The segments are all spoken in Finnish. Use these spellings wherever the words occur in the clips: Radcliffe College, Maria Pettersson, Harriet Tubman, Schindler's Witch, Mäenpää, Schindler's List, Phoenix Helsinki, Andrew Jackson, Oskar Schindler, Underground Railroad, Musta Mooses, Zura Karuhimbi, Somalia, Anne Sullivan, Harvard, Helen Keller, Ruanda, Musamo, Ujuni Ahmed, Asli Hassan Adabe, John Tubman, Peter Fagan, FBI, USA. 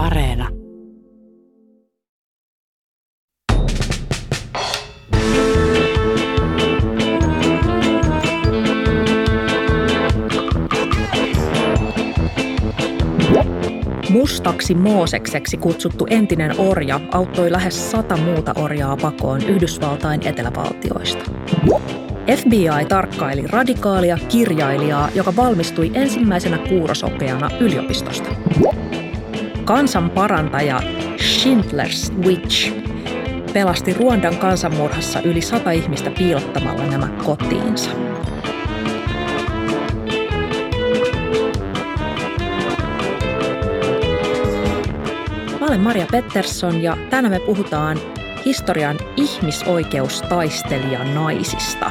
Areena. Mustaksi Moosekseksi kutsuttu entinen orja auttoi lähes 100 muuta orjaa pakoon Yhdysvaltain etelävaltioista. FBI tarkkaili radikaalia kirjailijaa, joka valmistui ensimmäisenä kuurosopeana yliopistosta. Kansanparantaja Schindler's Witch pelasti Ruandan kansanmurhassa yli 100 ihmistä piilottamalla nämä kotiinsa. Mä olen Maria Pettersson ja tänään me puhutaan historian ihmisoikeustaistelija naisista.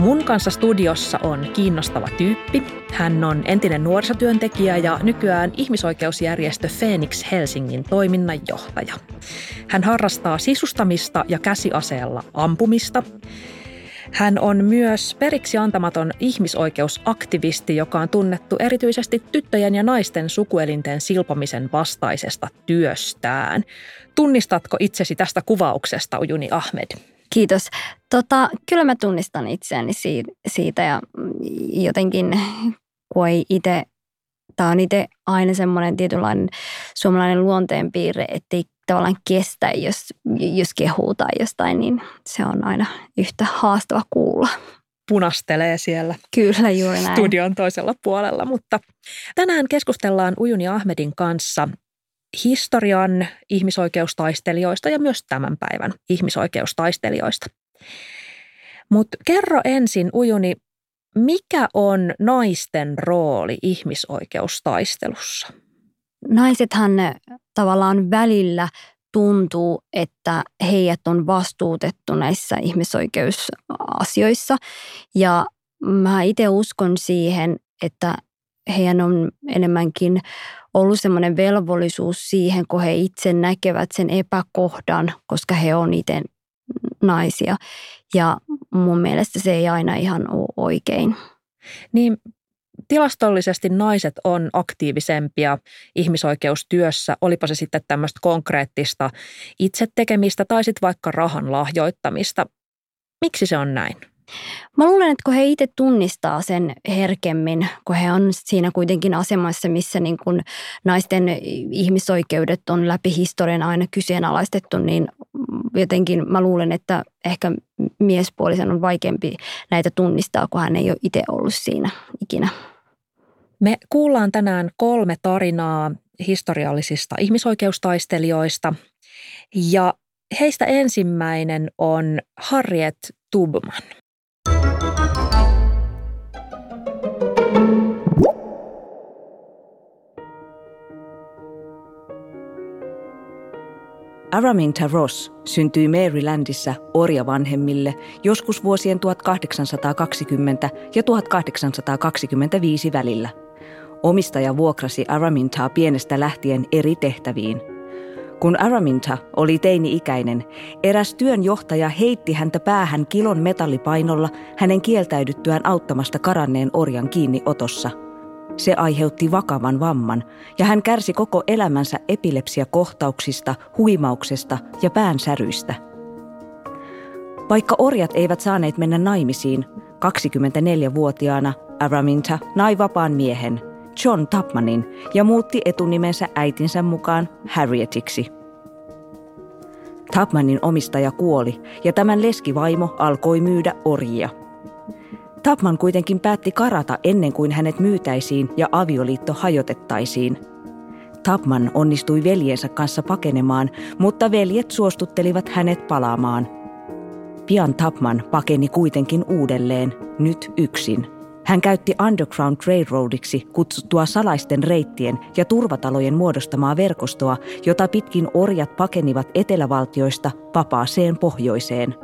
Mun kanssa studiossa on kiinnostava tyyppi. Hän on entinen nuorisotyöntekijä ja nykyään ihmisoikeusjärjestö Phoenix Helsingin toiminnanjohtaja. Hän harrastaa sisustamista ja käsiaseella ampumista. Hän on myös periksi antamaton ihmisoikeusaktivisti, joka on tunnettu erityisesti tyttöjen ja naisten sukuelinten silpomisen vastaisesta työstään. Tunnistatko itsesi tästä kuvauksesta, Ujuni Ahmed? Kiitos. Kyllä mä tunnistan itseäni siitä ja jotenkin, kun ei itse, tämä on itse aina semmoinen tietynlainen suomalainen luonteenpiirre, ettei tavallaan kestä, jos kehuu tai jostain, niin se on aina yhtä haastava kuulla. Punastelee siellä. Kyllä, juuri näin. Studion toisella puolella, mutta tänään keskustellaan Ujuni Ahmedin kanssa historian ihmisoikeustaistelijoista ja myös tämän päivän ihmisoikeustaistelijoista. Mutta kerro ensin, Ujuni, mikä on naisten rooli ihmisoikeustaistelussa? Naisethan tavallaan välillä tuntuu, että heidät on vastuutettu näissä ihmisoikeusasioissa ja mä itse uskon siihen, että heidän on enemmänkin ollut semmoinen velvollisuus siihen, kun he itse näkevät sen epäkohdan, koska he on itse naisia. Ja mun mielestä se ei aina ihan ole oikein. Niin tilastollisesti naiset on aktiivisempia ihmisoikeustyössä, olipa se sitten tämmöistä konkreettista itse tekemistä tai sitten vaikka rahan lahjoittamista. Miksi se on näin? Mä luulen, että kun he itse tunnistaa sen herkemmin, kun he on siinä kuitenkin asemassa, missä niin kun naisten ihmisoikeudet on läpi historian aina kyseenalaistettu, niin jotenkin mä luulen, että ehkä miespuolisen on vaikeampi näitä tunnistaa, kun hän ei ole itse ollut siinä ikinä. Me kuullaan tänään 3 tarinaa historiallisista ihmisoikeustaistelijoista ja heistä ensimmäinen on Harriet Tubman. Araminta Ross syntyi Marylandissa orjavanhemmille joskus vuosien 1820 ja 1825 välillä. Omistaja vuokrasi Aramintaa pienestä lähtien eri tehtäviin. Kun Araminta oli teini-ikäinen, eräs työnjohtaja heitti häntä päähän kilon metallipainolla hänen kieltäydyttyään auttamasta karanneen orjan kiinniotossa. Se aiheutti vakavan vamman ja hän kärsi koko elämänsä epilepsiakohtauksista, huimauksesta ja päänsäryistä. Vaikka orjat eivät saaneet mennä naimisiin, 24-vuotiaana Araminta nai vapaan miehen, John Tubmanin, ja muutti etunimensä äitinsä mukaan Harrietiksi. Tubmanin omistaja kuoli ja tämän leskivaimo alkoi myydä orjia. Tubman kuitenkin päätti karata ennen kuin hänet myytäisiin ja avioliitto hajotettaisiin. Tubman onnistui veljensä kanssa pakenemaan, mutta veljet suostuttelivat hänet palaamaan. Pian Tubman pakeni kuitenkin uudelleen, nyt yksin. Hän käytti Underground Railroadiksi kutsuttua salaisten reittien ja turvatalojen muodostamaa verkostoa, jota pitkin orjat pakenivat etelävaltioista vapaaseen pohjoiseen.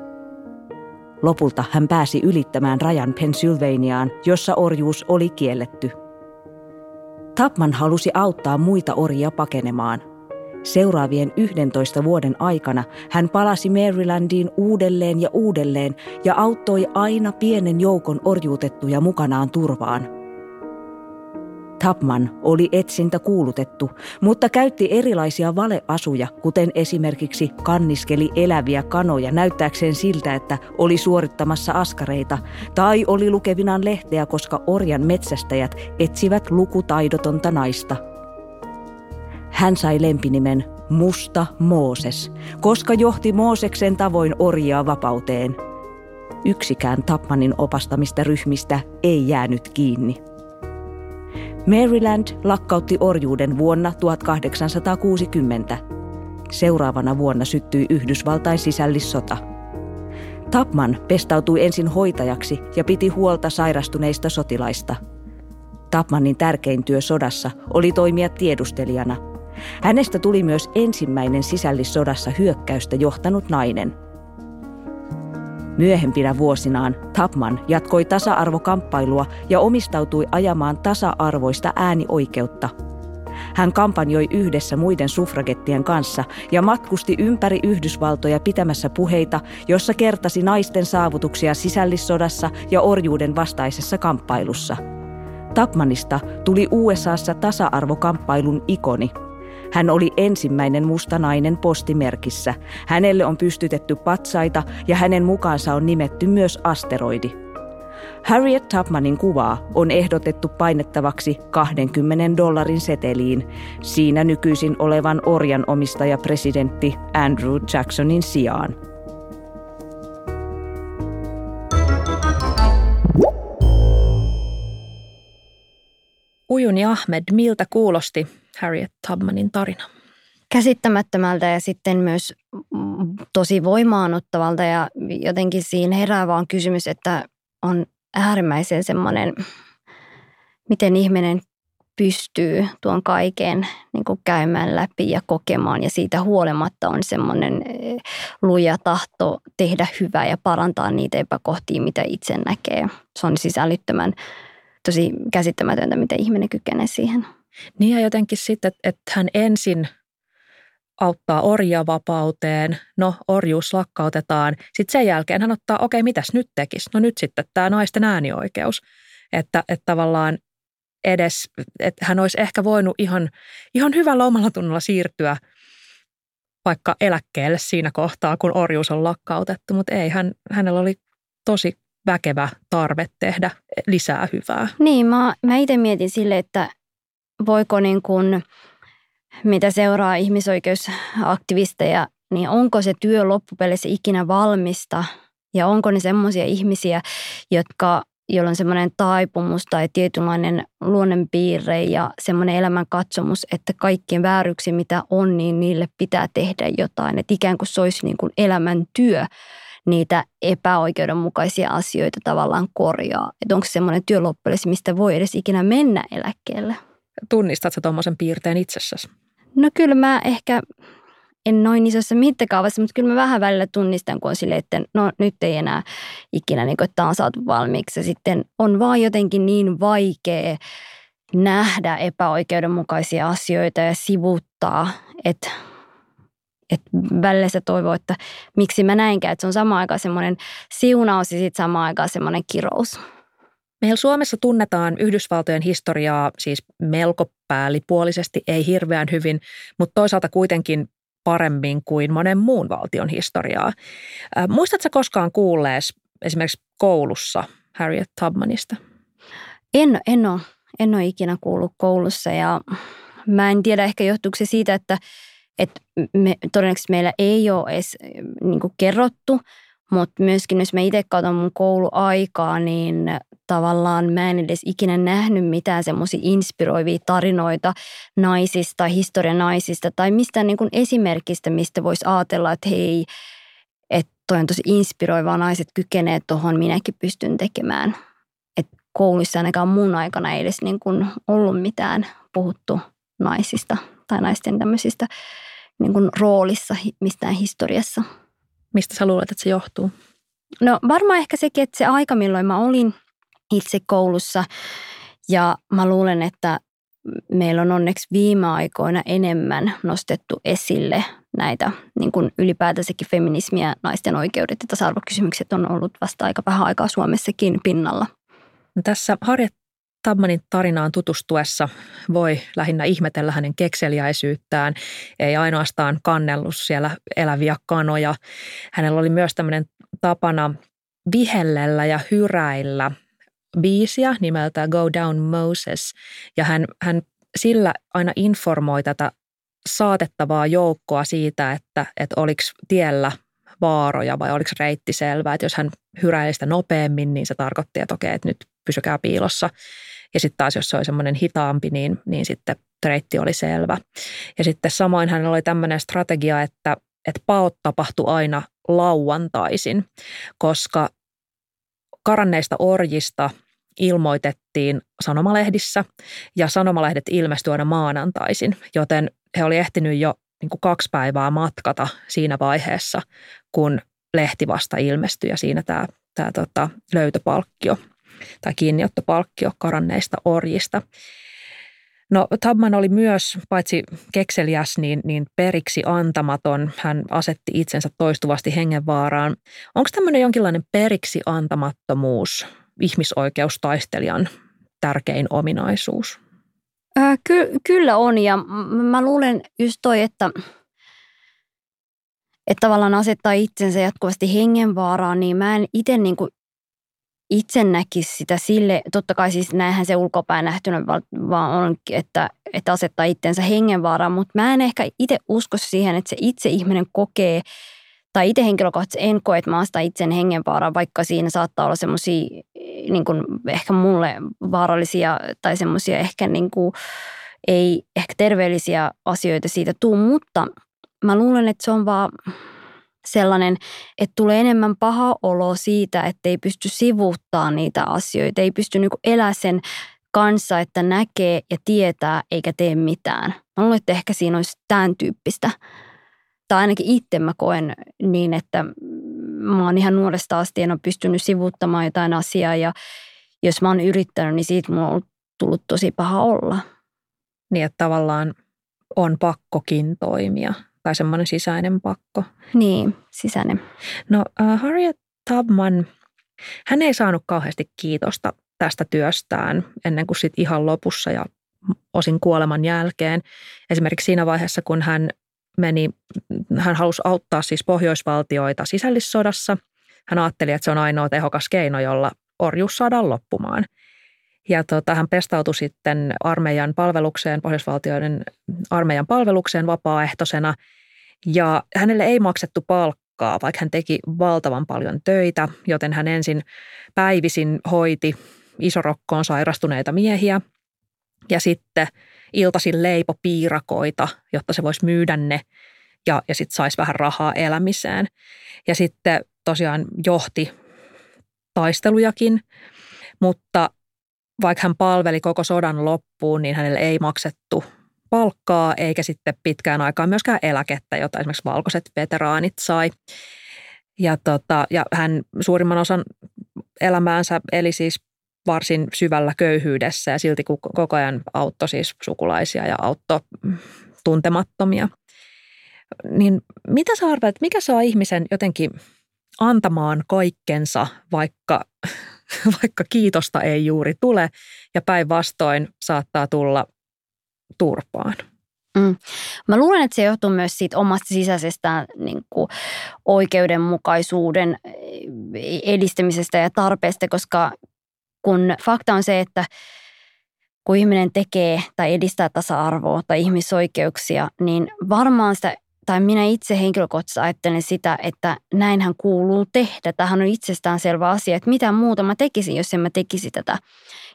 Lopulta hän pääsi ylittämään rajan Pennsylvaniaan, jossa orjuus oli kielletty. Tubman halusi auttaa muita orjia pakenemaan. Seuraavien 11 vuoden aikana hän palasi Marylandiin uudelleen ja auttoi aina pienen joukon orjuutettuja mukanaan turvaan. Tubman oli etsintä kuulutettu, mutta käytti erilaisia valeasuja, kuten esimerkiksi kanniskeli eläviä kanoja näyttääkseen siltä, että oli suorittamassa askareita, tai oli lukevinaan lehteä, koska orjan metsästäjät etsivät lukutaidotonta naista. Hän sai lempinimen Musta Mooses, koska johti Mooseksen tavoin orjaa vapauteen. Yksikään Tubmanin opastamista ryhmistä ei jäänyt kiinni. Maryland lakkautti orjuuden vuonna 1860. Seuraavana vuonna syttyi Yhdysvaltain sisällissota. Tubman pestautui ensin hoitajaksi ja piti huolta sairastuneista sotilaista. Tubmanin tärkein työ sodassa oli toimia tiedustelijana. Hänestä tuli myös ensimmäinen sisällissodassa hyökkäystä johtanut nainen. Myöhempinä vuosinaan Tubman jatkoi tasa-arvokamppailua ja omistautui ajamaan tasa-arvoista äänioikeutta. Hän kampanjoi yhdessä muiden suffragettien kanssa ja matkusti ympäri Yhdysvaltoja pitämässä puheita, jossa kertasi naisten saavutuksia sisällissodassa ja orjuuden vastaisessa kamppailussa. Tubmanista tuli USA:ssa tasa-arvokamppailun ikoni. Hän oli ensimmäinen musta nainen postimerkissä. Hänelle on pystytetty patsaita ja hänen mukaansa on nimetty myös asteroidi. Harriet Tubmanin kuvaa on ehdotettu painettavaksi $20 seteliin, siinä nykyisin olevan orjan omistaja presidentti Andrew Jacksonin sijaan. Ujuni Ahmed, miltä kuulosti Harriet Tubmanin tarina? Käsittämättömältä ja sitten myös tosi voimaanottavalta, ja jotenkin siinä herää vaan kysymys, että on äärimmäisen semmoinen, miten ihminen pystyy tuon kaiken niin kuin käymään läpi ja kokemaan, ja siitä huolimatta on semmoinen luja tahto tehdä hyvää ja parantaa niitä epäkohtia, mitä itse näkee. Se on sisällyttömän tosi käsittämätöntä, miten ihminen kykenee siihen. Niin, ja jotenkin sitten, että hän ensin auttaa orjaa vapauteen, no orjuus lakkautetaan. Sitten sen jälkeen hän ottaa, okei, mitäs nyt tekisi? No nyt sitten tämä naisten äänioikeus. Että tavallaan edes, että hän olisi ehkä voinut ihan hyvällä omalla tunnolla siirtyä vaikka eläkkeelle siinä kohtaa, kun orjuus on lakkautettu, mutta ei, hänellä oli tosi väkevä tarve tehdä lisää hyvää. Niin, mä itse mietin sille, että voiko niin kuin, mitä seuraa ihmisoikeusaktivisteja, niin onko se työ loppupeleissä ikinä valmista ja onko ne semmoisia ihmisiä, joilla on semmoinen taipumus tai tietynlainen luonnonpiirre ja semmoinen elämän katsomus, että kaikkien vääryksi mitä on, niin niille pitää tehdä jotain. Että ikään kuin se olisi niin kuin elämäntyö niitä epäoikeudenmukaisia asioita tavallaan korjaa. Että onko se semmoinen työ loppupeleissä, mistä voi edes ikinä mennä eläkkeelle? Tunnistatko tuommoisen piirteen itsessäsi? No kyllä mä ehkä en noin isossa mittakaavassa, mutta kyllä mä vähän välillä tunnistan, kun on silleen, että no nyt ei enää ikinä, niin kuin, että on saatu valmiiksi. Ja sitten on vaan jotenkin niin vaikea nähdä epäoikeudenmukaisia asioita ja sivuuttaa, että välillä se toivoo, että miksi mä näinkään, että se on samaan aikaan semmoinen siunaus ja sitten samaan aikaan semmoinen kirous. Meillä Suomessa tunnetaan Yhdysvaltojen historiaa siis melko päällipuolisesti, ei hirveän hyvin, mutta toisaalta kuitenkin paremmin kuin monen muun valtion historiaa. Muistatko koskaan kuullees esimerkiksi koulussa Harriet Tubmanista? En ole ikinä kuullut koulussa, ja mä en tiedä, ehkä johtuuko se siitä, että todennäköisesti meillä ei ole edes niin kuin kerrottu, mutta myöskin jos mä itse katson mun kouluaikaa, niin tavallaan mä en edes ikinä nähnyt mitään semmoisia inspiroivia tarinoita naisista, historian naisista tai mistään niin kuin esimerkistä, mistä voisi ajatella, että hei, että toi on tosi inspiroivaa, naiset kykenee tuohon, minäkin pystyn tekemään. Että koulussa ainakaan mun aikana ei edes niin kuin ollut mitään puhuttu naisista tai naisten tämmöisistä niin kuin roolissa mistään historiassa. Mistä sä luulet, että se johtuu? No varmaan ehkä sekin, että se aika, milloin mä olin itse koulussa, ja mä luulen, että meillä on onneksi viime aikoina enemmän nostettu esille näitä niin kuin ylipäätänsäkin feminismiä, naisten oikeudet ja tasa-arvokysymykset on ollut vasta aika vähän aikaa Suomessakin pinnalla. No tässä Harriet Tubmanin tarinaan tutustuessa voi lähinnä ihmetellä hänen kekseliäisyyttään, ei ainoastaan kannellut siellä eläviä kanoja. Hänellä oli myös tämmöinen tapana vihellellä ja hyräillä biisiä nimeltä Go Down Moses, ja hän sillä aina informoi tätä saatettavaa joukkoa siitä, että oliko tiellä vaaroja vai oliko reitti selvä. Että jos hän hyräili sitä nopeammin, niin se tarkoitti, että okei, että nyt pysykää piilossa. Ja sitten taas, jos se oli semmoinen hitaampi, niin sitten reitti oli selvä. Ja sitten samoin hänellä oli tämmöinen strategia, että paot tapahtui aina lauantaisin, koska karanneista orjista ilmoitettiin sanomalehdissä ja sanomalehdet ilmestyivät aina maanantaisin, joten he oli ehtinyt jo niin kuin 2 päivää matkata siinä vaiheessa, kun lehti vasta ilmestyi ja siinä tämä löytöpalkkio tai kiinniottopalkkio karanneista orjista. No, Tubman oli myös, paitsi kekseliäs, niin periksi antamaton. Hän asetti itsensä toistuvasti hengenvaaraan. Onko tämmöinen jonkinlainen periksi antamattomuus ihmisoikeustaistelijan tärkein ominaisuus? Kyllä on, ja mä luulen just toi, että tavallaan asettaa itsensä jatkuvasti hengenvaaraan, niin mä en itse niinku itse näkisi sitä sille, totta kai siis näinhän se ulkopäin nähtynä vaan on, että asettaa itsensä hengenvaaraan, mutta mä en ehkä itse usko siihen, että se itse ihminen kokee, tai itse henkilökohtaisesti en koe, että mä astan itsen hengenvaaraan, vaikka siinä saattaa olla semmoisia niin kuin ehkä mulle vaarallisia tai semmoisia ehkä niin kuin, ei ehkä terveellisiä asioita siitä tuu, mutta mä luulen, että se on vaan sellainen, että tulee enemmän paha olo siitä, että ei pysty sivuuttamaan niitä asioita, ei pysty niin kuin elää sen kanssa, että näkee ja tietää eikä tee mitään. Mä luulen, että ehkä siinä olisi tämän tyyppistä. Tai ainakin itse mä koen niin, että mä oon ihan nuoresta asti en ole pystynyt sivuuttamaan jotain asiaa, ja jos mä oon yrittänyt, niin siitä mulla on tullut tosi paha olla. Niin, että tavallaan on pakkokin toimia. Tai semmoinen sisäinen pakko. Niin, sisäinen. No, Harriet Tubman, hän ei saanut kauheasti kiitosta tästä työstään ennen kuin sitten ihan lopussa ja osin kuoleman jälkeen. Esimerkiksi siinä vaiheessa, kun hän halusi auttaa siis pohjoisvaltioita sisällissodassa. Hän ajatteli, että se on ainoa tehokas keino, jolla orjuus saadaan loppumaan. Ja hän pestautui sitten Pohjoisvaltioiden armeijan palvelukseen vapaaehtoisena, ja hänelle ei maksettu palkkaa, vaikka hän teki valtavan paljon töitä, joten hän ensin päivisin hoiti isorokkoon sairastuneita miehiä ja sitten iltaisin leipo piirakoita, jotta se voisi myydä ne ja sitten saisi vähän rahaa elämiseen. Ja sitten tosiaan johti taistelujakin, mutta vaikka hän palveli koko sodan loppuun, niin hänelle ei maksettu palkkaa eikä sitten pitkään aikaan myöskään eläkettä, jota esimerkiksi valkoiset veteraanit sai. Ja hän suurimman osan elämäänsä eli siis varsin syvällä köyhyydessä ja silti koko ajan auttoi siis sukulaisia ja auttoi tuntemattomia. Niin mitä sä arvelet, mikä saa ihmisen jotenkin antamaan kaikkensa, vaikka kiitosta ei juuri tule, ja päinvastoin saattaa tulla turpaan. Mä luulen, että se johtuu myös siitä omasta sisäisestään niin kuin oikeudenmukaisuuden edistämisestä ja tarpeesta, koska kun fakta on se, että kun ihminen tekee tai edistää tasa-arvoa tai ihmisoikeuksia, niin varmaan sitä, tai minä itse henkilökohtaisesti ajattelen sitä, että näinhän kuuluu tehdä. Tämähän on itsestäänselvä asia, että mitä muuta mä tekisin, jos en mä tekisi tätä.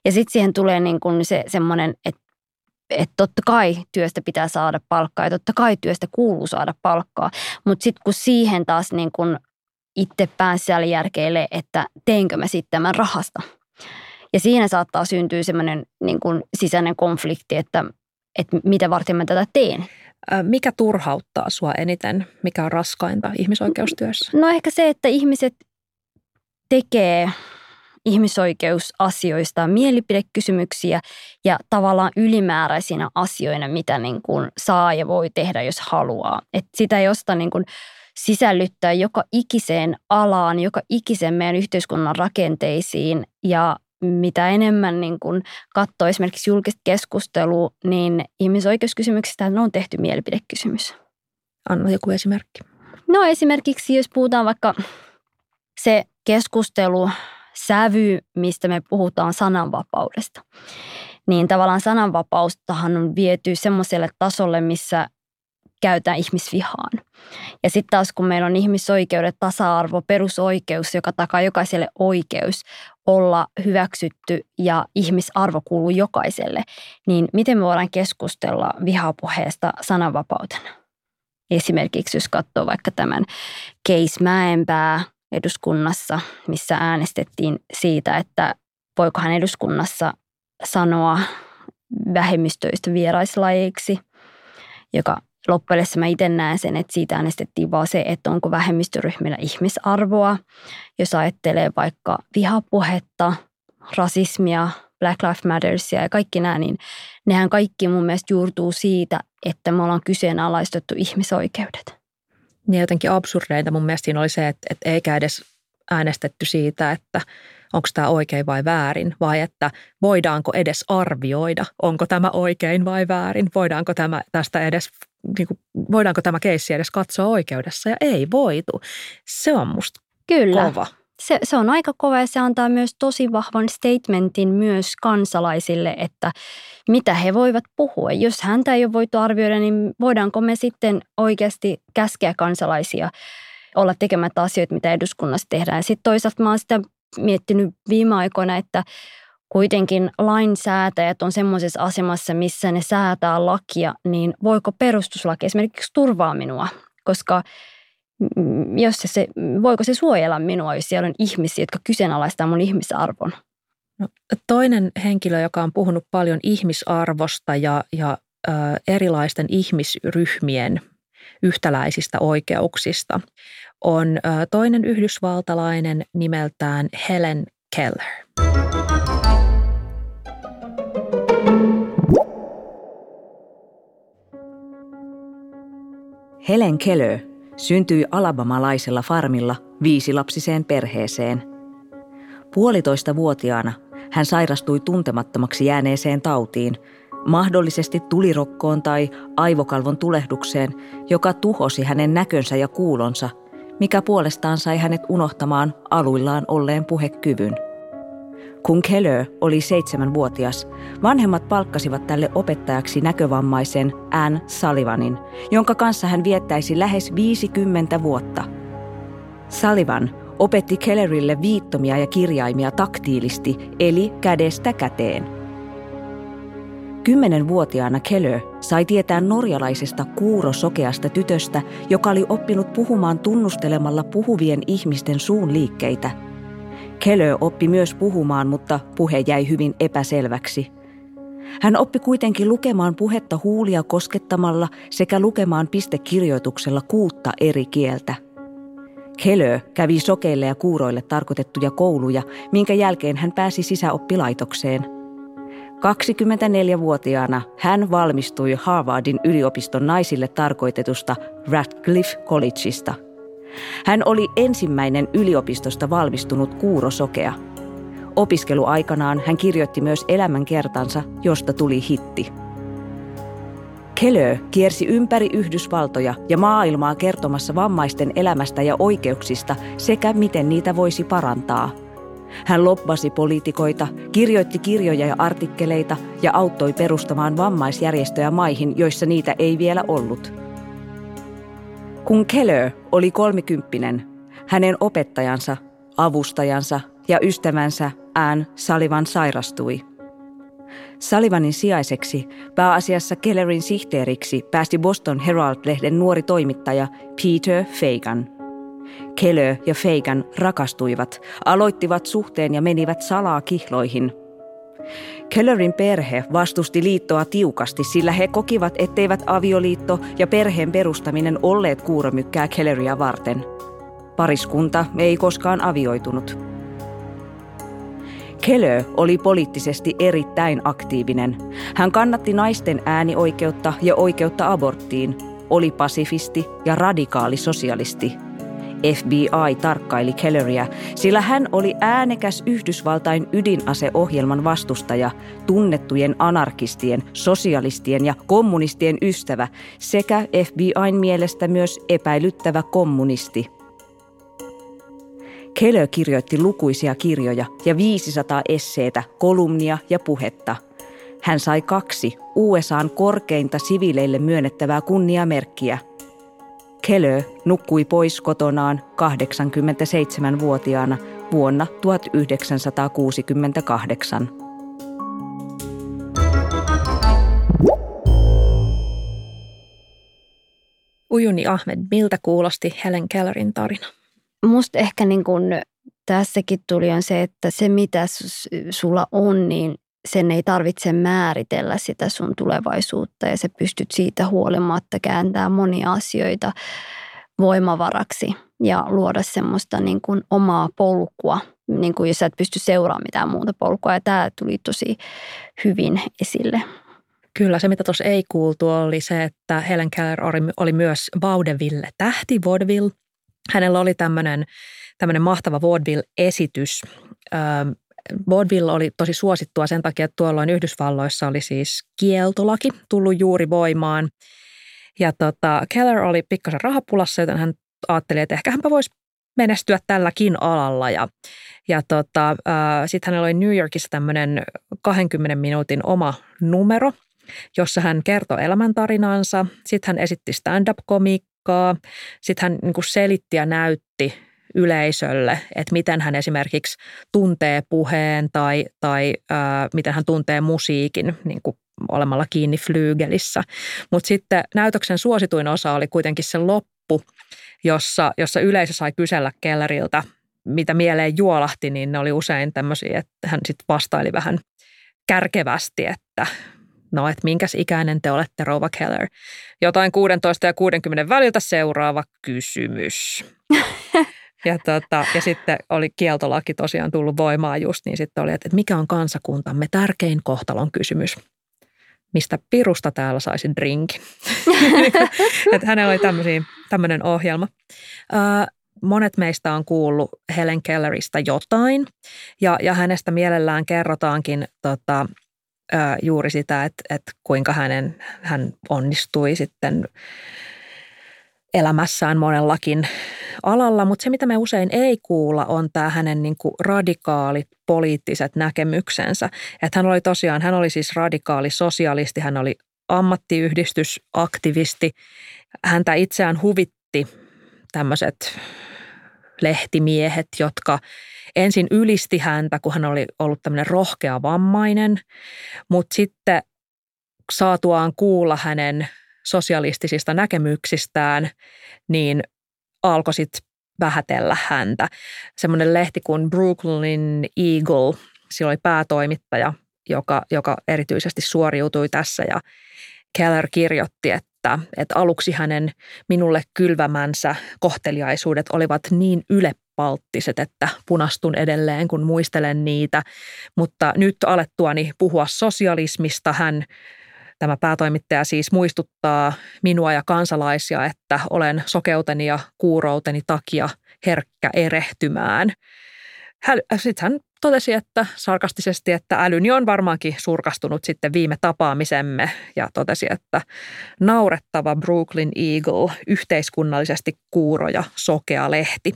Ja sitten siihen tulee niin kuin se semmoinen, että totta kai työstä pitää saada palkkaa ja totta kai työstä kuuluu saada palkkaa. Mutta sitten kun siihen taas niin kuin itse päässä järkeilee, että teenkö mä sitten tämän rahasta. Ja siinä saattaa syntyä semmoinen niin kuin sisäinen konflikti, että mitä varten mä tätä teen. Mikä turhauttaa sua eniten? Mikä on raskainta ihmisoikeustyössä? No ehkä se, että ihmiset tekee ihmisoikeusasioista mielipidekysymyksiä ja tavallaan ylimääräisinä asioina, mitä niin kuin saa ja voi tehdä, jos haluaa. Et sitä josta niin kuin sisällyttää joka ikiseen alaan, joka ikiseen meidän yhteiskunnan rakenteisiin ja mitä enemmän niin kun katsoo esimerkiksi julkista keskustelua, niin ihmisoikeuskysymyksistä on tehty mielipidekysymys. Anna joku esimerkki. No esimerkiksi jos puhutaan vaikka se keskustelu, sävy, mistä me puhutaan sananvapaudesta, niin tavallaan sananvapaustahan on viety semmoiselle tasolle, missä käytetään ihmisvihaan. Ja sitten taas kun meillä on ihmisoikeudet, tasa-arvo, perusoikeus, joka takaa jokaiselle oikeus olla hyväksytty ja ihmisarvo kuuluu jokaiselle, niin miten me voidaan keskustella vihapuheesta sananvapautena? Esimerkiksi jos katsoo vaikka tämän case Mäenpää eduskunnassa, missä äänestettiin siitä, että voikohan eduskunnassa sanoa vähemmistöistä vieraislajiksi, joka loppujen mä itse näen sen, että siitä äänestettiin vaan se, että onko vähemmistöryhmillä ihmisarvoa. Jos ajattelee vaikka vihapuhetta, rasismia, Black Lives Mattersia ja kaikki nämä, niin nehän kaikki mun mielestä juurtuu siitä, että me ollaan kyseenalaistettu ihmisoikeudet. Niin jotenkin absurdeita mun mielestä siinä oli se, että eikä edes äänestetty siitä, että onko tämä oikein vai väärin, vai että voidaanko edes arvioida, onko tämä oikein vai väärin, voidaanko tämä tästä edes, niin kuin, voidaanko tämä keissi edes katsoa oikeudessa, ja ei voitu. Se on musta kyllä kova. Se on aika kova ja se antaa myös tosi vahvan statementin myös kansalaisille, että mitä he voivat puhua. Jos häntä ei ole voitu arvioida, niin voidaanko me sitten oikeasti käskeä kansalaisia olla tekemättä asioita, mitä eduskunnassa tehdään. Sitten toisaalta mä oon sitä miettinyt viime aikoina, että kuitenkin lainsäätäjät on semmoisessa asemassa, missä ne säätää lakia, niin voiko perustuslaki esimerkiksi turvaa minua, koska voiko se suojella minua, jos siellä on ihmisiä, jotka kyseenalaistaa mun ihmisarvon? No, toinen henkilö, joka on puhunut paljon ihmisarvosta ja erilaisten ihmisryhmien yhtäläisistä oikeuksista, on toinen yhdysvaltalainen nimeltään Helen Keller. Helen Keller syntyi alabamalaisella farmilla 5-lapsiseen perheeseen. 1,5-vuotiaana hän sairastui tuntemattomaksi jääneeseen tautiin, mahdollisesti tulirokkoon tai aivokalvon tulehdukseen, joka tuhosi hänen näkönsä ja kuulonsa, mikä puolestaan sai hänet unohtamaan aluillaan olleen puhekyvyn. Kun Keller oli 7-vuotias, vanhemmat palkkasivat tälle opettajaksi näkövammaisen Anne Sullivanin, jonka kanssa hän viettäisi lähes 50 vuotta. Sullivan opetti Kellerille viittomia ja kirjaimia taktiilisti, eli kädestä käteen. 10-vuotiaana Keller sai tietää norjalaisesta kuurosokeasta tytöstä, joka oli oppinut puhumaan tunnustelemalla puhuvien ihmisten suun liikkeitä. Keller oppi myös puhumaan, mutta puhe jäi hyvin epäselväksi. Hän oppi kuitenkin lukemaan puhetta huulia koskettamalla sekä lukemaan pistekirjoituksella 6 eri kieltä. Keller kävi sokeille ja kuuroille tarkoitettuja kouluja, minkä jälkeen hän pääsi sisäoppilaitokseen. 24-vuotiaana hän valmistui Harvardin yliopiston naisille tarkoitetusta Radcliffe Collegeista. Hän oli ensimmäinen yliopistosta valmistunut kuurosokea. Opiskeluaikanaan hän kirjoitti myös elämänkertansa, josta tuli hitti. Keller kiersi ympäri Yhdysvaltoja ja maailmaa kertomassa vammaisten elämästä ja oikeuksista sekä miten niitä voisi parantaa. Hän lobbasi poliitikoita, kirjoitti kirjoja ja artikkeleita ja auttoi perustamaan vammaisjärjestöjä maihin, joissa niitä ei vielä ollut. Kun Keller oli 30, hänen opettajansa, avustajansa ja ystävänsä Anne Sullivan sairastui. Sullivanin sijaiseksi, pääasiassa Kellerin sihteeriksi, päästi Boston Herald-lehden nuori toimittaja Peter Fagan. Keller ja Fagan rakastuivat, aloittivat suhteen ja menivät salaa kihloihin. Kellerin perhe vastusti liittoa tiukasti, sillä he kokivat, etteivät avioliitto ja perheen perustaminen olleet kuuromykkää Kelleria varten. Pariskunta ei koskaan avioitunut. Keller oli poliittisesti erittäin aktiivinen. Hän kannatti naisten äänioikeutta ja oikeutta aborttiin, oli pasifisti ja radikaali sosialisti. FBI tarkkaili Kelleria, sillä hän oli äänekäs Yhdysvaltain ydinaseohjelman vastustaja, tunnettujen anarkistien, sosialistien ja kommunistien ystävä sekä FBI:n mielestä myös epäilyttävä kommunisti. Keller kirjoitti lukuisia kirjoja ja 500 esseetä, kolumnia ja puhetta. Hän sai 2 USA:n korkeinta siviileille myönnettävää kunniamerkkiä. Keller nukkui pois kotonaan 87-vuotiaana vuonna 1968. Ujuni Ahmed, miltä kuulosti Helen Kellerin tarina? Musta ehkä niin kun tässäkin tuli on se, että se mitä sulla on, niin sen ei tarvitse määritellä sitä sun tulevaisuutta ja sä pystyt siitä huolimatta kääntämään monia asioita voimavaraksi ja luoda semmoista niin kuin omaa polkua, niin kuin jos sä et pysty seuraamaan mitään muuta polkua, ja tämä tuli tosi hyvin esille. Kyllä, se mitä tuossa ei kuultu oli se, että Helen Keller oli myös vaudeville-tähti, vaudeville. Hänellä oli tämmöinen mahtava vaudeville-esitys. Vaudeville oli tosi suosittua sen takia, että tuolloin Yhdysvalloissa oli siis kieltolaki tullut juuri voimaan. Ja Keller oli pikkasen rahapulassa, joten hän ajatteli, että ehkä hänpä voisi menestyä tälläkin alalla. Sitten hänellä oli New Yorkissa tämmöinen 20 minuutin oma numero, jossa hän kertoi elämäntarinansa. Sitten hän esitti stand-up-komiikkaa. Sitten hän niin kuin selitti ja näytti yleisölle, että miten hän esimerkiksi tuntee puheen tai miten hän tuntee musiikin niin kuin olemalla kiinni flyygelissä. Mutta sitten näytöksen suosituin osa oli kuitenkin se loppu, jossa yleisö sai kysellä Kelleriltä, mitä mieleen juolahti, niin ne oli usein tämmöisiä, että hän sitten vastaili vähän kärkevästi, että no, että minkäs ikäinen te olette, rouva Keller? Jotain 16 ja 60 väliltä, seuraava kysymys. Ja sitten oli kieltolaki tosiaan tullut voimaan just, niin sitten oli, että mikä on kansakuntamme tärkein kohtalon kysymys? Mistä pirusta täällä saisi drinkin? Että hänellä oli tämmöinen ohjelma. Monet meistä on kuullut Helen Kelleristä jotain, ja hänestä mielellään kerrotaankin juuri sitä, että kuinka hän onnistui sitten elämässään monellakin alalla, mutta se mitä me usein ei kuulla on tämä hänen niin kuin radikaalit poliittiset näkemyksensä. Että hän oli siis radikaali sosialisti, hän oli ammattiyhdistysaktivisti. Häntä itseään huvitti tämmöiset lehtimiehet, jotka ensin ylisti häntä, kun hän oli ollut tämmöinen rohkea vammainen, mutta sitten saatuaan kuulla hänen sosialistisista näkemyksistään, niin alkoi sitten vähätellä häntä. Semmoinen lehti kuin Brooklyn Eagle, sillä oli päätoimittaja, joka erityisesti suoriutui tässä, ja Keller kirjoitti, että aluksi hänen minulle kylvämänsä kohteliaisuudet olivat niin ylepalttiset, että punastun edelleen, kun muistelen niitä, mutta nyt alettuani puhua sosialismista Tämä päätoimittaja siis muistuttaa minua ja kansalaisia, että olen sokeuteni ja kuurouteni takia herkkä erehtymään. Sitten hän totesi sarkastisesti, että älyni on varmaankin surkastunut sitten viime tapaamisemme, ja totesi, että naurettava Brooklyn Eagle, yhteiskunnallisesti kuuro ja sokea lehti.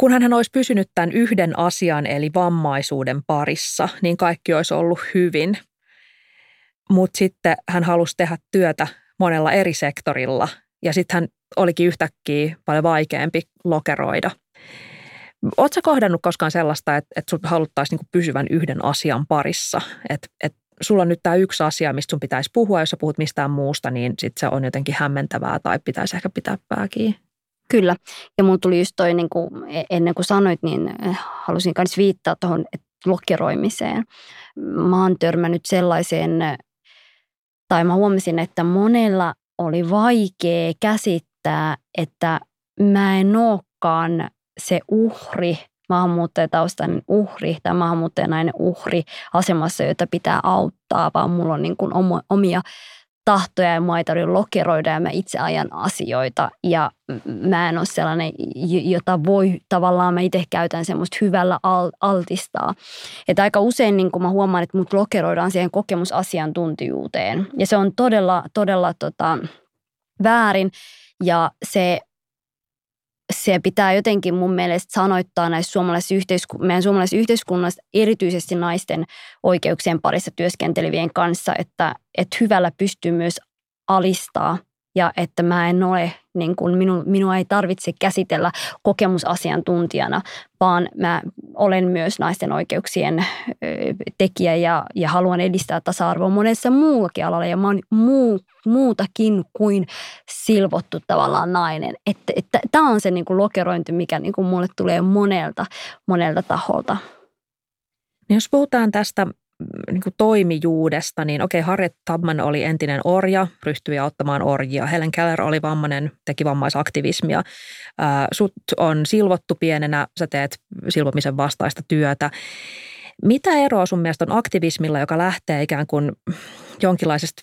Kunhan hän olisi pysynyt tämän yhden asian eli vammaisuuden parissa, niin kaikki olisi ollut hyvin. Mutta sitten hän halusi tehdä työtä monella eri sektorilla, ja sitten hän olikin yhtäkkiä paljon vaikeampi lokeroida. Oletko kohdannut koskaan sellaista, että sinut haluttaisiin niinku pysyvän yhden asian parissa? Että sulla on nyt tämä yksi asia, mistä sun pitäisi puhua, jos sä puhut mistään muusta, niin sitten se on jotenkin hämmentävää tai pitäisi ehkä pitää pääkiä. Kyllä, ja mun tuli just toi, niin kuin, ennen kuin sanoit, niin halusin myös viittaa tuohon, että lokeroimiseen. Mä oon törmännyt sellaiseen, tai mä huomasin, että monella oli vaikea käsittää, että mä en olekaan se uhri, maahanmuuttajataustainen uhri tai maahanmuuttajanainen uhri asemassa, jota pitää auttaa, vaan mulla on niin kuin omia tahtoja ja mua ei tarvitse lokeroida ja mä itse ajan asioita ja mä en ole sellainen, jota voi tavallaan, mä itse käytän semmoista hyvällä altistaa. Että aika usein niin kun mä huomaan, että mut lokeroidaan siihen kokemusasiantuntijuuteen ja se on todella väärin ja se pitää jotenkin mun mielestä sanoittaa näissä meidän suomalaisessa yhteiskunnassa erityisesti naisten oikeuksien parissa työskentelevien kanssa, että hyvällä pystyy myös alistaa ja että mä en ole, niin kuin minua ei tarvitse käsitellä kokemusasiantuntijana, vaan mä olen myös naisten oikeuksien tekijä ja haluan edistää tasa-arvoa monessa muullakin alalla ja mä oon muutakin kuin silvottu tavallaan nainen. Että tämä on se niin kuin lokerointi, mikä niin kuin mulle tulee monelta taholta. Jos puhutaan tästä niin kuin toimijuudesta, niin okei, Harriet Tubman oli entinen orja, ryhtyi auttamaan orjia. Helen Keller oli vammainen, teki vammaisaktivismia. Sut on silvottu pienenä, sä teet silvomisen vastaista työtä. Mitä eroa sun mielestä on aktivismilla, joka lähtee ikään kuin jonkinlaisesta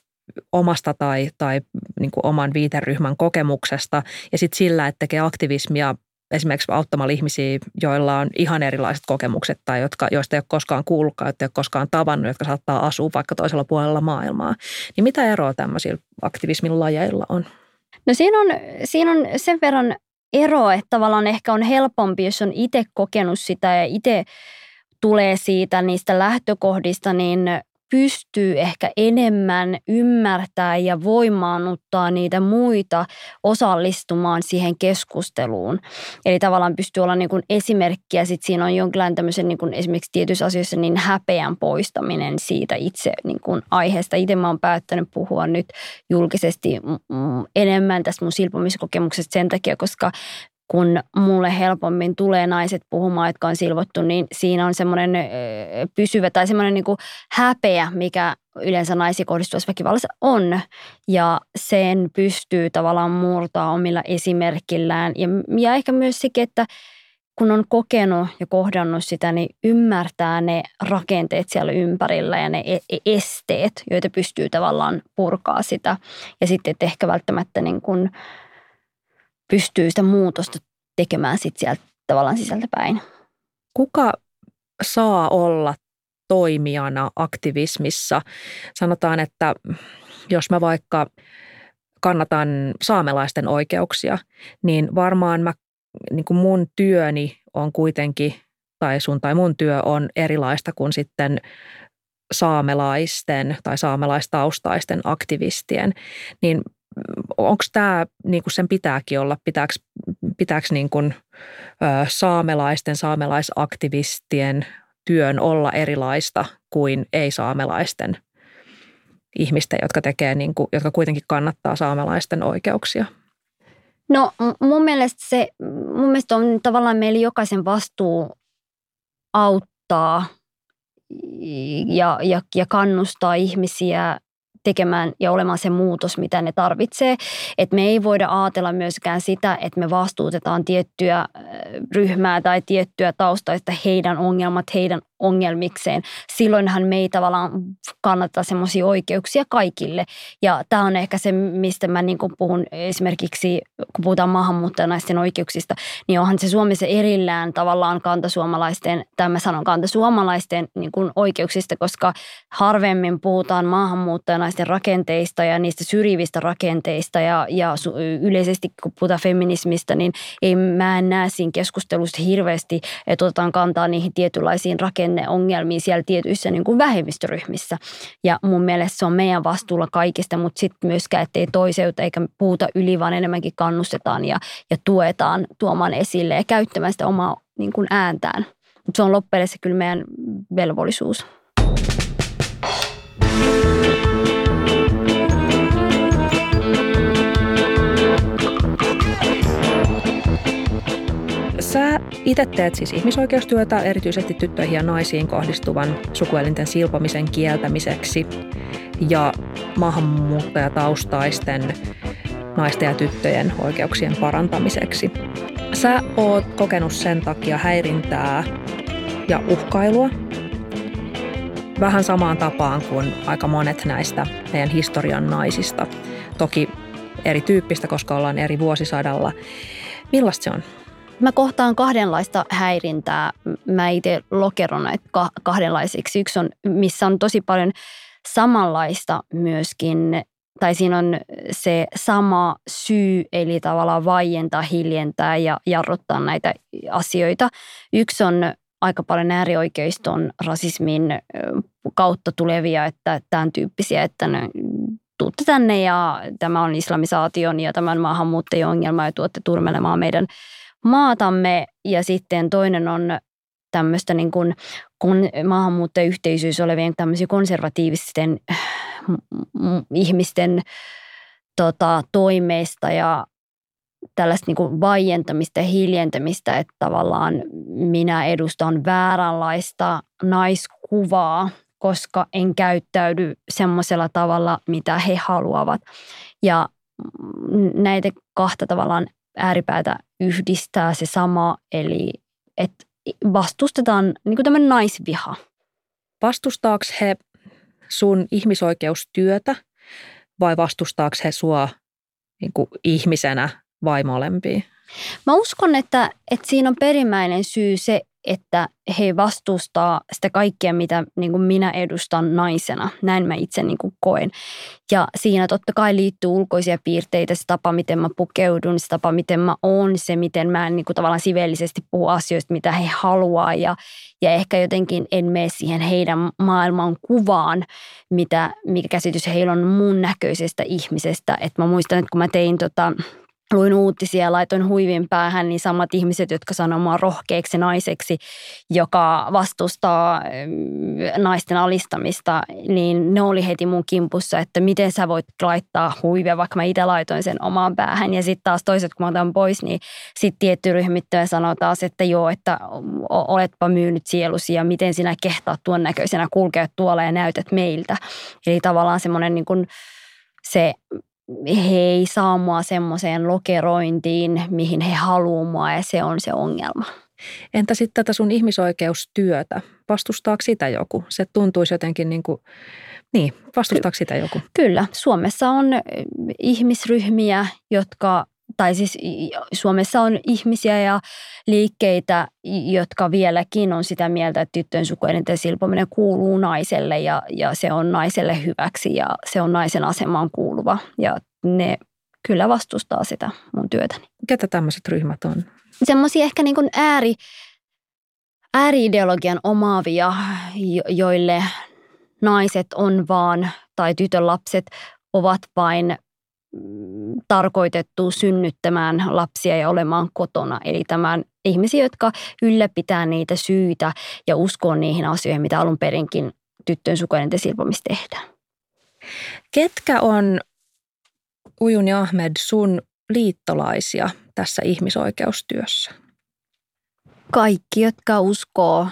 omasta tai niin kuin oman viiteryhmän kokemuksesta ja sitten sillä, että tekee aktivismia esimerkiksi auttamalla ihmisiä, joilla on ihan erilaiset kokemukset tai joista ei ole koskaan kuullutkaan, joita ei ole koskaan tavannut, jotka saattaa asua vaikka toisella puolella maailmaa. Niin mitä eroa tämmöisillä aktivismin lajeilla on? No siinä on sen verran ero, että tavallaan ehkä on helpompi, jos on itse kokenut sitä ja itse tulee siitä niistä lähtökohdista, niin pystyy ehkä enemmän ymmärtää ja voimaannuttaa niitä muita osallistumaan siihen keskusteluun. Eli tavallaan pystyy olla niin kuin esimerkkiä, sitten siinä on jonkinlainen tämmöisen niin kuin esimerkiksi tietyissä asioissa niin häpeän poistaminen siitä itse niin kuin aiheesta. Itse mä oon päättänyt puhua nyt julkisesti enemmän tästä mun silpomiskokemuksesta sen takia, koska kun mulle helpommin tulee naiset puhumaan, jotka on silvottu, niin siinä on semmoinen pysyvä tai semmoinen niin kuin häpeä, mikä yleensä naisiin kohdistuvassa väkivallassa on. Ja sen pystyy tavallaan murtaa omilla esimerkillään. Ja ehkä myös sekin, että kun on kokenut ja kohdannut sitä, niin ymmärtää ne rakenteet siellä ympärillä ja ne esteet, joita pystyy tavallaan purkaa sitä. Ja sitten ehkä välttämättä niin kuin pystyy sitä muutosta tekemään sitten sieltä tavallaan sisältäpäin. Kuka saa olla toimijana aktivismissa? Sanotaan, että jos mä vaikka kannatan saamelaisten oikeuksia, niin varmaan niin kuin mun työni on kuitenkin, tai sun tai mun työ on erilaista kuin sitten saamelaisten tai saamelaistaustaisten aktivistien, niin onko tämä, niin kuin sen pitääkin olla, pitääkö niin kuin saamelaisaktivistien työn olla erilaista kuin ei-saamelaisten ihmisten, jotka tekee, niin kuin, jotka kuitenkin kannattaa saamelaisten oikeuksia? No mun mielestä on tavallaan meillä jokaisen vastuu auttaa ja kannustaa ihmisiä tekemään ja olemaan se muutos, mitä ne tarvitsee. Että me ei voida ajatella myöskään sitä, että me vastuutetaan tiettyä ryhmää tai tiettyä taustaista heidän ongelmat heidän ongelmikseen. Silloinhan me ei tavallaan kannata semmoisia oikeuksia kaikille. Ja tämä on ehkä se, mistä mä niin kuin puhun esimerkiksi, kun puhutaan maahanmuuttajanaisten oikeuksista, niin onhan se Suomessa erillään tavallaan kantasuomalaisten, tai mä sanon kantasuomalaisten niin kuin oikeuksista, koska harvemmin puhutaan maahanmuuttajanaisten rakenteista ja niistä syrjivistä rakenteista ja yleisesti kun puhutaan feminismistä, niin mä en näe siinä keskustelussa hirveästi, että otetaan kantaa niihin tietynlaisiin rakenteisiin, ongelmia siellä tietyissä niin kuin vähemmistöryhmissä. Ja mun mielestä se on meidän vastuulla kaikista, mutta sitten myöskään, ettei toiseuta eikä puhuta yli, vaan enemmänkin kannustetaan ja tuetaan tuomaan esille ja käyttämään sitä omaa niin kuin ääntään. Mutta se on loppujen se kyllä meidän velvollisuus. Sä itse teet siis ihmisoikeustyötä erityisesti tyttöihin ja naisiin kohdistuvan sukuelinten silpomisen kieltämiseksi ja maahanmuuttajataustaisten naisten ja tyttöjen oikeuksien parantamiseksi. Sä oot kokenut sen takia häirintää ja uhkailua. vähän samaan tapaan kuin aika monet näistä meidän historian naisista. Toki erityyppistä, koska ollaan eri vuosisadalla. Millaista se on? Mä kohtaan kahdenlaista häirintää. Mä itse lokeron näitä kahdenlaisiksi. Yksi on, missä on tosi paljon samanlaista myöskin, tai siinä on se sama syy, eli tavallaan vaientaa, hiljentää ja jarruttaa näitä asioita. Yksi on aika paljon äärioikeiston rasismin kautta tulevia, että tämän tyyppisiä, että ne tuutte tänne ja tämä on islamisaation ja tämän maahanmuuttajien ongelma ja tuotte turmelemaan meidän maatamme. Ja sitten toinen on tämmöistä niin kuin maahanmuuttajayhteisöissä olevien tämmöisiä konservatiivisten ihmisten toimeista ja tällaista niin kuin vaientamista ja hiljentämistä, että tavallaan minä edustan vääränlaista naiskuvaa, koska en käyttäydy semmoisella tavalla, mitä he haluavat. Ja näitä kahta tavallaan ääripäätä yhdistää se sama, eli että vastustetaan niin kuin tämmöinen naisviha. Vastustaako he sun ihmisoikeustyötä vai vastustaako he sua niin kuin ihmisenä vai molempia? Mä uskon, että siinä on perimmäinen syy se, että he vastustaa sitä kaikkea, mitä niin kuin minä edustan naisena. Näin mä itse niin kuin koen. Ja siinä totta kai liittyy ulkoisia piirteitä, se tapa, miten mä pukeudun, se tapa, miten mä oon, se, miten mä en niin kuin tavallaan sivellisesti puhu asioista, mitä he haluaa. Ja ehkä jotenkin en mene siihen heidän maailman kuvaan, mikä käsitys heillä on mun näköisestä ihmisestä. Että mä muistan, että kun mä luin uutisia ja laitoin huivin päähän, niin samat ihmiset, jotka sanoo mua rohkeaksi naiseksi, joka vastustaa naisten alistamista, niin ne oli heti mun kimpussa, että miten sä voit laittaa huivia, vaikka mä itse laitoin sen omaan päähän. Ja sitten taas toiset, kun mä otan pois, niin sitten tietty ryhmittyä sanoo taas, että joo, että oletpa myynyt sielusi ja miten sinä kehtaat tuon näköisenä kulkea tuolla ja näytät meiltä. Eli tavallaan semmoinen niin kuin se... He ei saa mua semmoiseen lokerointiin, mihin he haluaa mua, ja se on se ongelma. Entä sitten tätä sun ihmisoikeustyötä? Vastustaako sitä joku? Se tuntuisi jotenkin niin kuin, niin, vastustaako sitä joku? Kyllä. Suomessa on ihmisryhmiä, jotka, tai siis Suomessa on ihmisiä ja liikkeitä, jotka vieläkin on sitä mieltä, että tyttöjen sukuelinten silpominen kuuluu naiselle ja se on naiselle hyväksi ja se on naisen asemaan kuuluva. Ja ne kyllä vastustaa sitä mun työtäni. Ketä tämmöiset ryhmät on? Semmoisia ehkä niin kuin ääri-ideologian omaavia, joille naiset on vaan, tai tytön lapset ovat vain tarkoitettu synnyttämään lapsia ja olemaan kotona. Eli tämän ihmisiä, jotka ylläpitää niitä syitä ja uskoo niihin asioihin, mitä alun perinkin tyttöjen sukuelinten silpomista tehdään. Ketkä on, Ujuni Ahmed, sun liittolaisia tässä ihmisoikeustyössä? Kaikki, jotka uskoo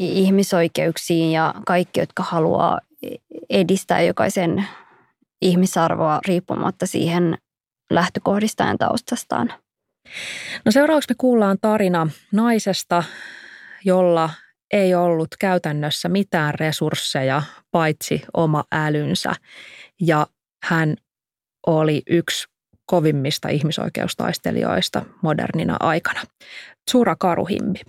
ihmisoikeuksiin ja kaikki, jotka haluaa edistää jokaisen ihmisarvoa riippumatta siihen lähtökohdistaan ja taustastaan. No seuraavaksi me kuullaan tarina naisesta, jolla ei ollut käytännössä mitään resursseja paitsi oma älynsä. Ja hän oli yksi kovimmista ihmisoikeustaistelijoista modernina aikana. Zura Karuhimbi.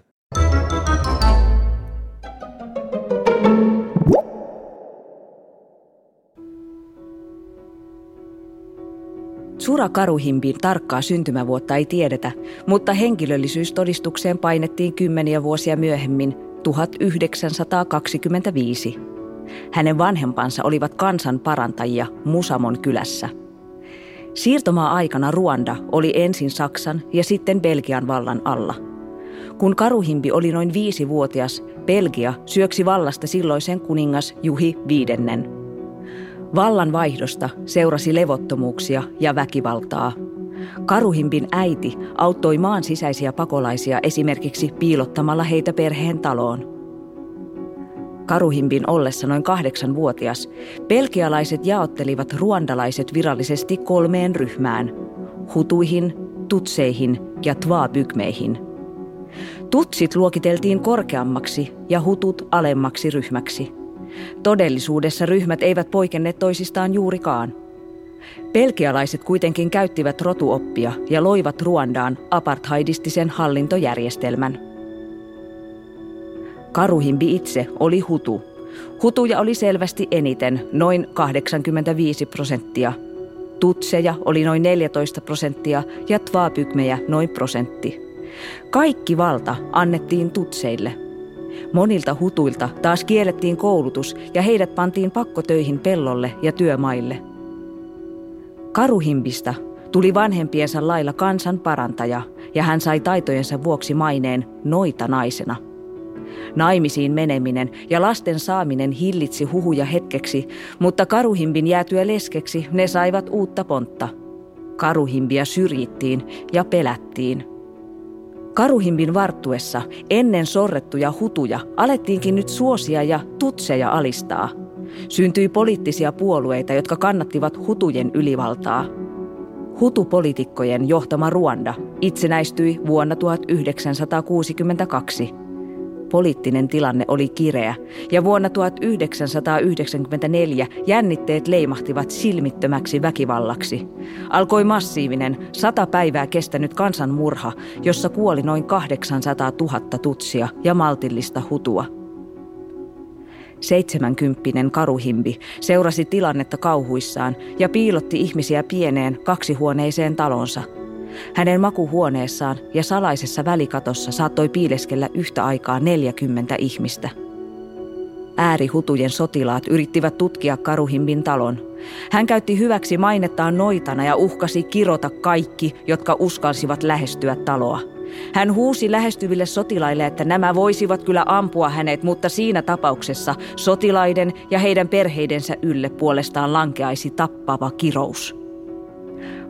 Zura Karuhimbin tarkkaa syntymävuotta ei tiedetä, mutta henkilöllisyystodistukseen painettiin kymmeniä vuosia myöhemmin, 1925. Hänen vanhempansa olivat kansanparantajia Musamon kylässä. Siirtomaa-aikana Ruanda oli ensin Saksan ja sitten Belgian vallan alla. Kun Karuhimbi oli noin 5-vuotias, Belgia syöksi vallasta silloisen kuningas Juhi VI. Vallan vaihdosta seurasi levottomuuksia ja väkivaltaa. Karuhimbin äiti auttoi maan sisäisiä pakolaisia esimerkiksi piilottamalla heitä perheen taloon. Karuhimbin ollessa noin 8-vuotias, belgialaiset jaottelivat ruandalaiset virallisesti 3 ryhmään: hutuihin, tutseihin ja twa-pygmeihin. Tutsit luokiteltiin korkeammaksi ja hutut alemmaksi ryhmäksi. Todellisuudessa ryhmät eivät poikenneet toisistaan juurikaan. Belgialaiset kuitenkin käyttivät rotuoppia ja loivat Ruandaan apartheidistisen hallintojärjestelmän. Karuhimbi itse oli hutu. Hutuja oli selvästi eniten, noin 85%. Tutseja oli noin 14% ja twaapykmejä noin 1%. Kaikki valta annettiin tutseille. Monilta hutuilta taas kiellettiin koulutus ja heidät pantiin pakkotöihin pellolle ja työmaille. Karuhimbista tuli vanhempiensa lailla kansan parantaja ja hän sai taitojensa vuoksi maineen noita naisena. Naimisiin meneminen ja lasten saaminen hillitsi huhuja hetkeksi, mutta Karuhimbin jäätyä leskeksi ne saivat uutta pontta. Karuhimbia syrjittiin ja pelättiin. Karuhimbin varttuessa ennen sorrettuja hutuja alettiinkin nyt suosia ja tutseja alistaa. Syntyi poliittisia puolueita, jotka kannattivat hutujen ylivaltaa. Hutupoliitikkojen johtama Ruanda itsenäistyi vuonna 1962. Poliittinen tilanne oli kireä ja vuonna 1994 jännitteet leimahtivat silmittömäksi väkivallaksi. Alkoi massiivinen, 100 päivää kestänyt kansanmurha, jossa kuoli noin 800 000 tutsia ja maltillista hutua. 70-vuotias Karuhimbi seurasi tilannetta kauhuissaan ja piilotti ihmisiä pieneen 2-huoneiseen talonsa. Hänen makuhuoneessaan ja salaisessa välikatossa saattoi piileskellä yhtä aikaa 40 ihmistä. Äärihutujen sotilaat yrittivät tutkia Karuhimbin talon. Hän käytti hyväksi mainettaan noitana ja uhkasi kirota kaikki, jotka uskalsivat lähestyä taloa. Hän huusi lähestyville sotilaille, että nämä voisivat kyllä ampua hänet, mutta siinä tapauksessa sotilaiden ja heidän perheidensä ylle puolestaan lankeaisi tappava kirous.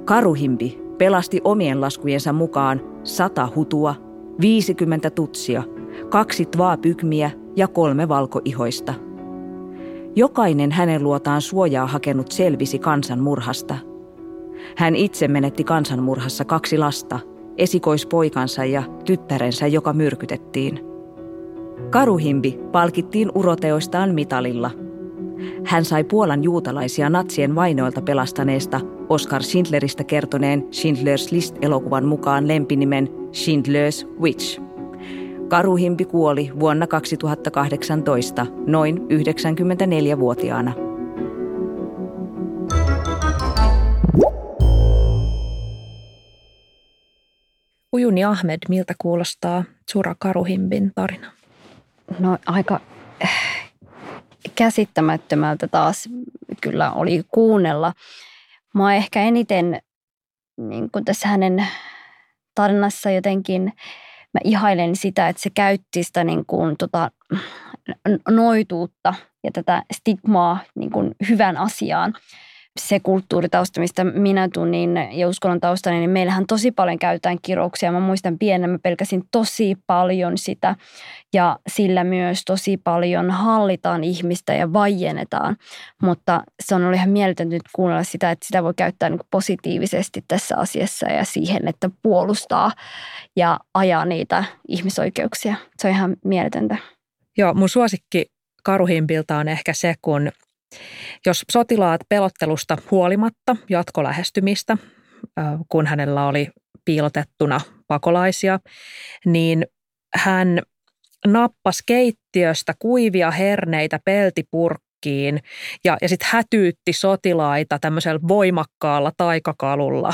Karuhimbi pelasti omien laskujensa mukaan 100 hutua, 50 tutsia, 2 twaapykmiä ja 3 valkoihoista. Jokainen hänen luotaan suojaa hakenut selvisi kansanmurhasta. Hän itse menetti kansanmurhassa 2 lasta, esikoispoikansa ja tyttärensä, joka myrkytettiin. Karuhimbi palkittiin uroteoistaan mitalilla. Hän sai Puolan juutalaisia natsien vainoilta pelastaneesta Oskar Schindleristä kertoneen Schindler's List-elokuvan mukaan lempinimen Schindler's Witch. Karuhimbi kuoli vuonna 2018 noin 94-vuotiaana. Ujuni Ahmed, miltä kuulostaa Zura Karuhimbin tarina? No aika käsittämättömältä taas kyllä oli kuunnella. Mä oon ehkä eniten niin kuin tässä hänen tarinassa jotenkin, mä ihailen sitä, että se käytti sitä niin kuin, noituutta ja tätä stigmaa niin kuin, hyvän asiaan. Se kulttuuritausta, mistä minä tunnin ja uskonnon taustani, niin meillähän tosi paljon käytetään kirouksia. Mä muistan pienenä, mä pelkäsin tosi paljon sitä ja sillä myös tosi paljon hallitaan ihmistä ja vaiennetaan. Mutta se on ollut ihan mieletöntä nyt kuunnella sitä, että sitä voi käyttää niin kuin positiivisesti tässä asiassa ja siihen, että puolustaa ja ajaa niitä ihmisoikeuksia. Se on ihan mieletöntä. Joo, mun suosikki Karuhimpilta on ehkä se, kun jos sotilaat pelottelusta huolimatta jatko lähestymistä, kun hänellä oli piilotettuna pakolaisia, niin hän nappasi keittiöstä kuivia herneitä peltipurkkiin ja sitten hätyytti sotilaita tämmöisellä voimakkaalla taikakalulla.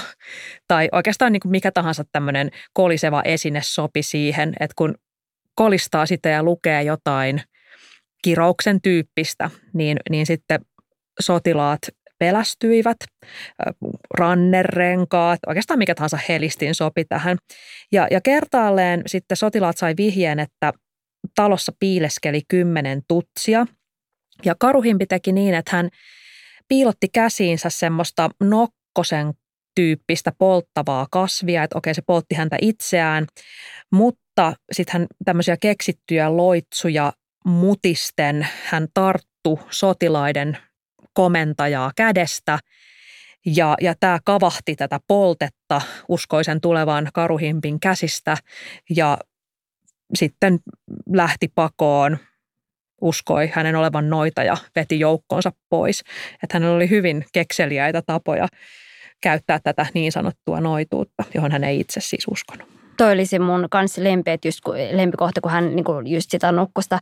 Tai oikeastaan niin kuin mikä tahansa tämmöinen koliseva esine sopi siihen, että kun kolistaa sitä ja lukee jotain kirouksen tyyppistä, niin sitten sotilaat pelästyivät, rannerenkaat, oikeastaan mikä tahansa helistin sopi tähän. Ja kertaalleen sitten sotilaat sai vihjeen, että talossa piileskeli 10 tutsia. Ja Karuhimpi teki niin, että hän piilotti käsiinsä semmoista nokkosen tyyppistä polttavaa kasvia, että okei, se poltti häntä itseään, mutta sitten hän tämmöisiä keksittyjä loitsuja mutisten hän tarttu sotilaiden komentajaa kädestä ja tämä kavahti tätä poltetta uskoisen tulevan Karuhimpin käsistä ja sitten lähti pakoon uskoi hänen olevan noita ja veti joukkonsa pois. Että hänellä oli hyvin kekseliäitä tapoja käyttää tätä niin sanottua noituutta, johon hän ei itse siis uskonut. Toi oli se mun kanssa lempikohta, kun hän niinku just sitä nokkosta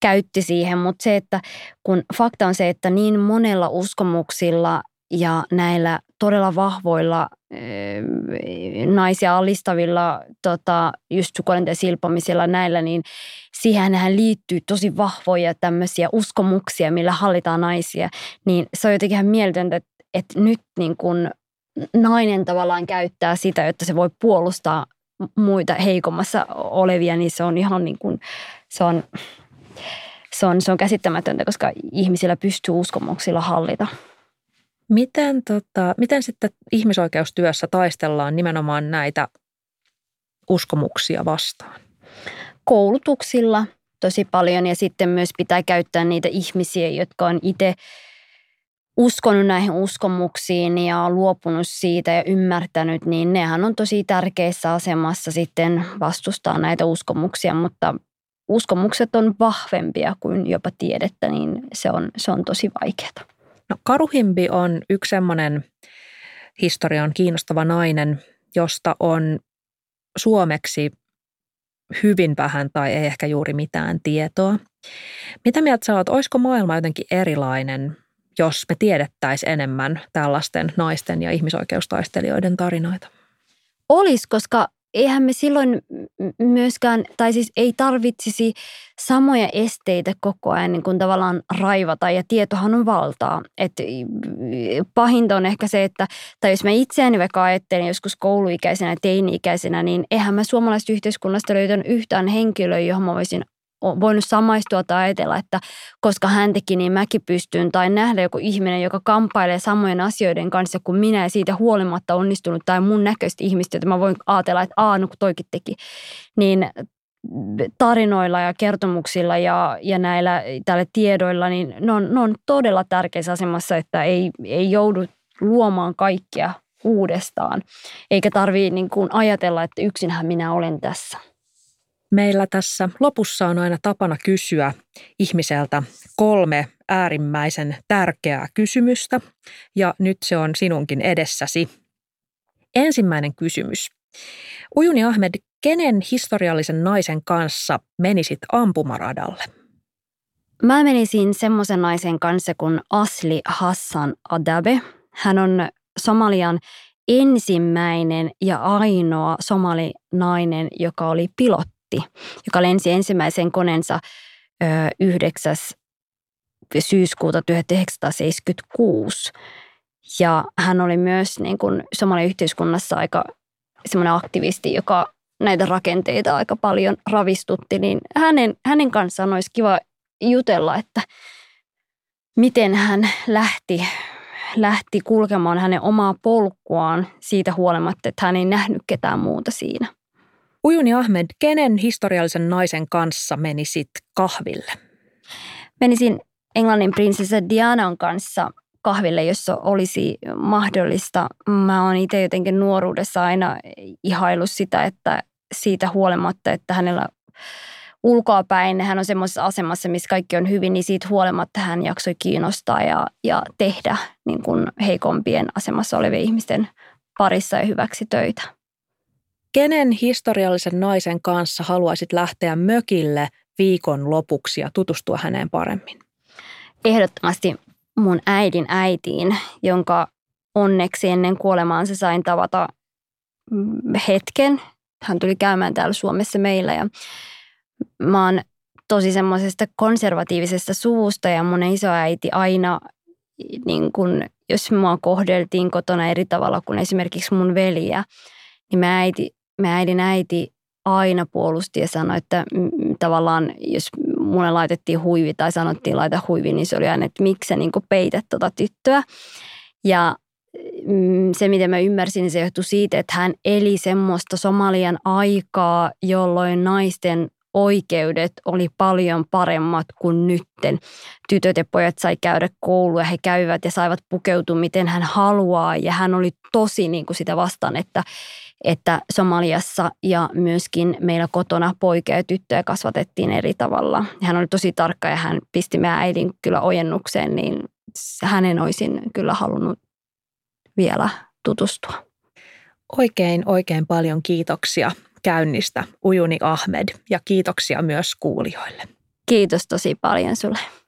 käytti siihen, mutta se, että kun fakta on se, että niin monella uskomuksilla ja näillä todella vahvoilla naisia alistavilla just sukuelinten silpomisilla näillä, niin siihenhän liittyy tosi vahvoja tämmöisiä uskomuksia, millä hallitaan naisia, niin se on jotenkin ihan mieltöntä, että nyt niin kun nainen tavallaan käyttää sitä, jotta se voi puolustaa muita heikommassa olevia, niin se on ihan niin kuin, se on käsittämätöntä, koska ihmisillä pystyy uskomuksilla hallita. Miten sitten ihmisoikeustyössä taistellaan nimenomaan näitä uskomuksia vastaan? Koulutuksilla tosi paljon, ja sitten myös pitää käyttää niitä ihmisiä, jotka on itse uskonut näihin uskomuksiin ja luopunut siitä ja ymmärtänyt, niin nehän on tosi tärkeässä asemassa sitten vastustaa näitä uskomuksia, mutta uskomukset on vahvempia kuin jopa tiedettä, niin se on tosi vaikeaa. No, Karuhimbi on yksi semmoinen historian kiinnostava nainen, josta on suomeksi hyvin vähän tai ei ehkä juuri mitään tietoa. Mitä mieltä sä oot, olisiko maailma jotenkin erilainen, jos me tiedettäisiin enemmän tällaisten naisten ja ihmisoikeustaistelijoiden tarinoita? Olisi, koska eihän me silloin myöskään, tai siis ei tarvitsisi samoja esteitä koko ajan niin kuin tavallaan raivata, ja tietohan on valtaa. Et pahinta on ehkä se, että, tai jos mä itseäni vaikka ajattelen joskus kouluikäisenä ja teini-ikäisenä, niin eihän mä suomalaisesta yhteiskunnasta löytänyt yhtään henkilöä, johon mä voinut samaistua tai ajatella, että koska hän teki, niin mäkin pystyn, tai nähdä joku ihminen, joka kamppailee samojen asioiden kanssa kuin minä ja siitä huolimatta onnistunut tai mun näköistä ihmistä, että mä voin ajatella, että no kun toikin teki, niin tarinoilla ja kertomuksilla ja näillä tällä tiedoilla, niin ne on todella tärkeässä asemassa, että ei joudu luomaan kaikkea uudestaan, eikä tarvitse niin kuin ajatella, että yksinhän minä olen tässä. Meillä tässä lopussa on aina tapana kysyä ihmiseltä 3 äärimmäisen tärkeää kysymystä, ja nyt se on sinunkin edessäsi. Ensimmäinen kysymys. Ujuni Ahmed, kenen historiallisen naisen kanssa menisit ampumaradalle? Mä menisin semmoisen naisen kanssa kuin Asli Hassan Adabe. Hän on Somalian ensimmäinen ja ainoa somalinainen, joka oli pilotti, joka lensi ensimmäisen koneensa 9. syyskuuta 1976. Ja hän oli myös niin kuin Somalian yhteiskunnassa aika semmoinen aktivisti, joka näitä rakenteita aika paljon ravistutti. Niin hänen kanssaan olisi kiva jutella, että miten hän lähti kulkemaan hänen omaa polkuaan siitä huolimatta, että hän ei nähnyt ketään muuta siinä. Ujuni Ahmed, kenen historiallisen naisen kanssa menisit kahville? Menisin Englannin prinsessa Dianan kanssa kahville, jos olisi mahdollista. Mä oon itse jotenkin nuoruudessa aina ihaillut sitä, että siitä huolimatta, että hänellä ulkoapäin, hän on semmoisessa asemassa, missä kaikki on hyvin, niin siitä huolimatta hän jaksoi kiinnostaa ja tehdä niin kuin heikompien asemassa olevien ihmisten parissa ja hyväksi töitä. Kenen historiallisen naisen kanssa haluaisit lähteä mökille viikon lopuksi ja tutustua häneen paremmin? Ehdottomasti mun äidin äitiin, jonka onneksi ennen kuolemaansa sain tavata hetken. Hän tuli käymään täällä Suomessa meillä, ja mä oon tosi semmoisesta konservatiivisesta suvusta, ja mun isoäiti aina, niin kun, jos mua kohdeltiin kotona eri tavalla kuin esimerkiksi mun veliä, niin äidin äiti aina puolusti ja sanoi, että tavallaan jos mulle laitettiin huivi tai sanottiin laita huivi, niin se oli aina, että miksi sä niin kuin peität tota tyttöä. Ja se, miten mä ymmärsin, niin se johtui siitä, että hän eli semmoista Somalian aikaa, jolloin naisten oikeudet oli paljon paremmat kuin nytten. Tytöt ja pojat sai käydä koulua, he kävivät ja saivat pukeutua miten hän haluaa ja hän oli tosi niin kuin sitä vastaan, että Somaliassa ja myöskin meillä kotona poikia ja tyttöjä kasvatettiin eri tavalla. Hän oli tosi tarkka ja hän pisti meidän äidin kyllä ojennukseen, niin hänen olisin kyllä halunnut vielä tutustua. Oikein paljon kiitoksia käynnistä, Ujuni Ahmed, ja kiitoksia myös kuulijoille. Kiitos tosi paljon sulle.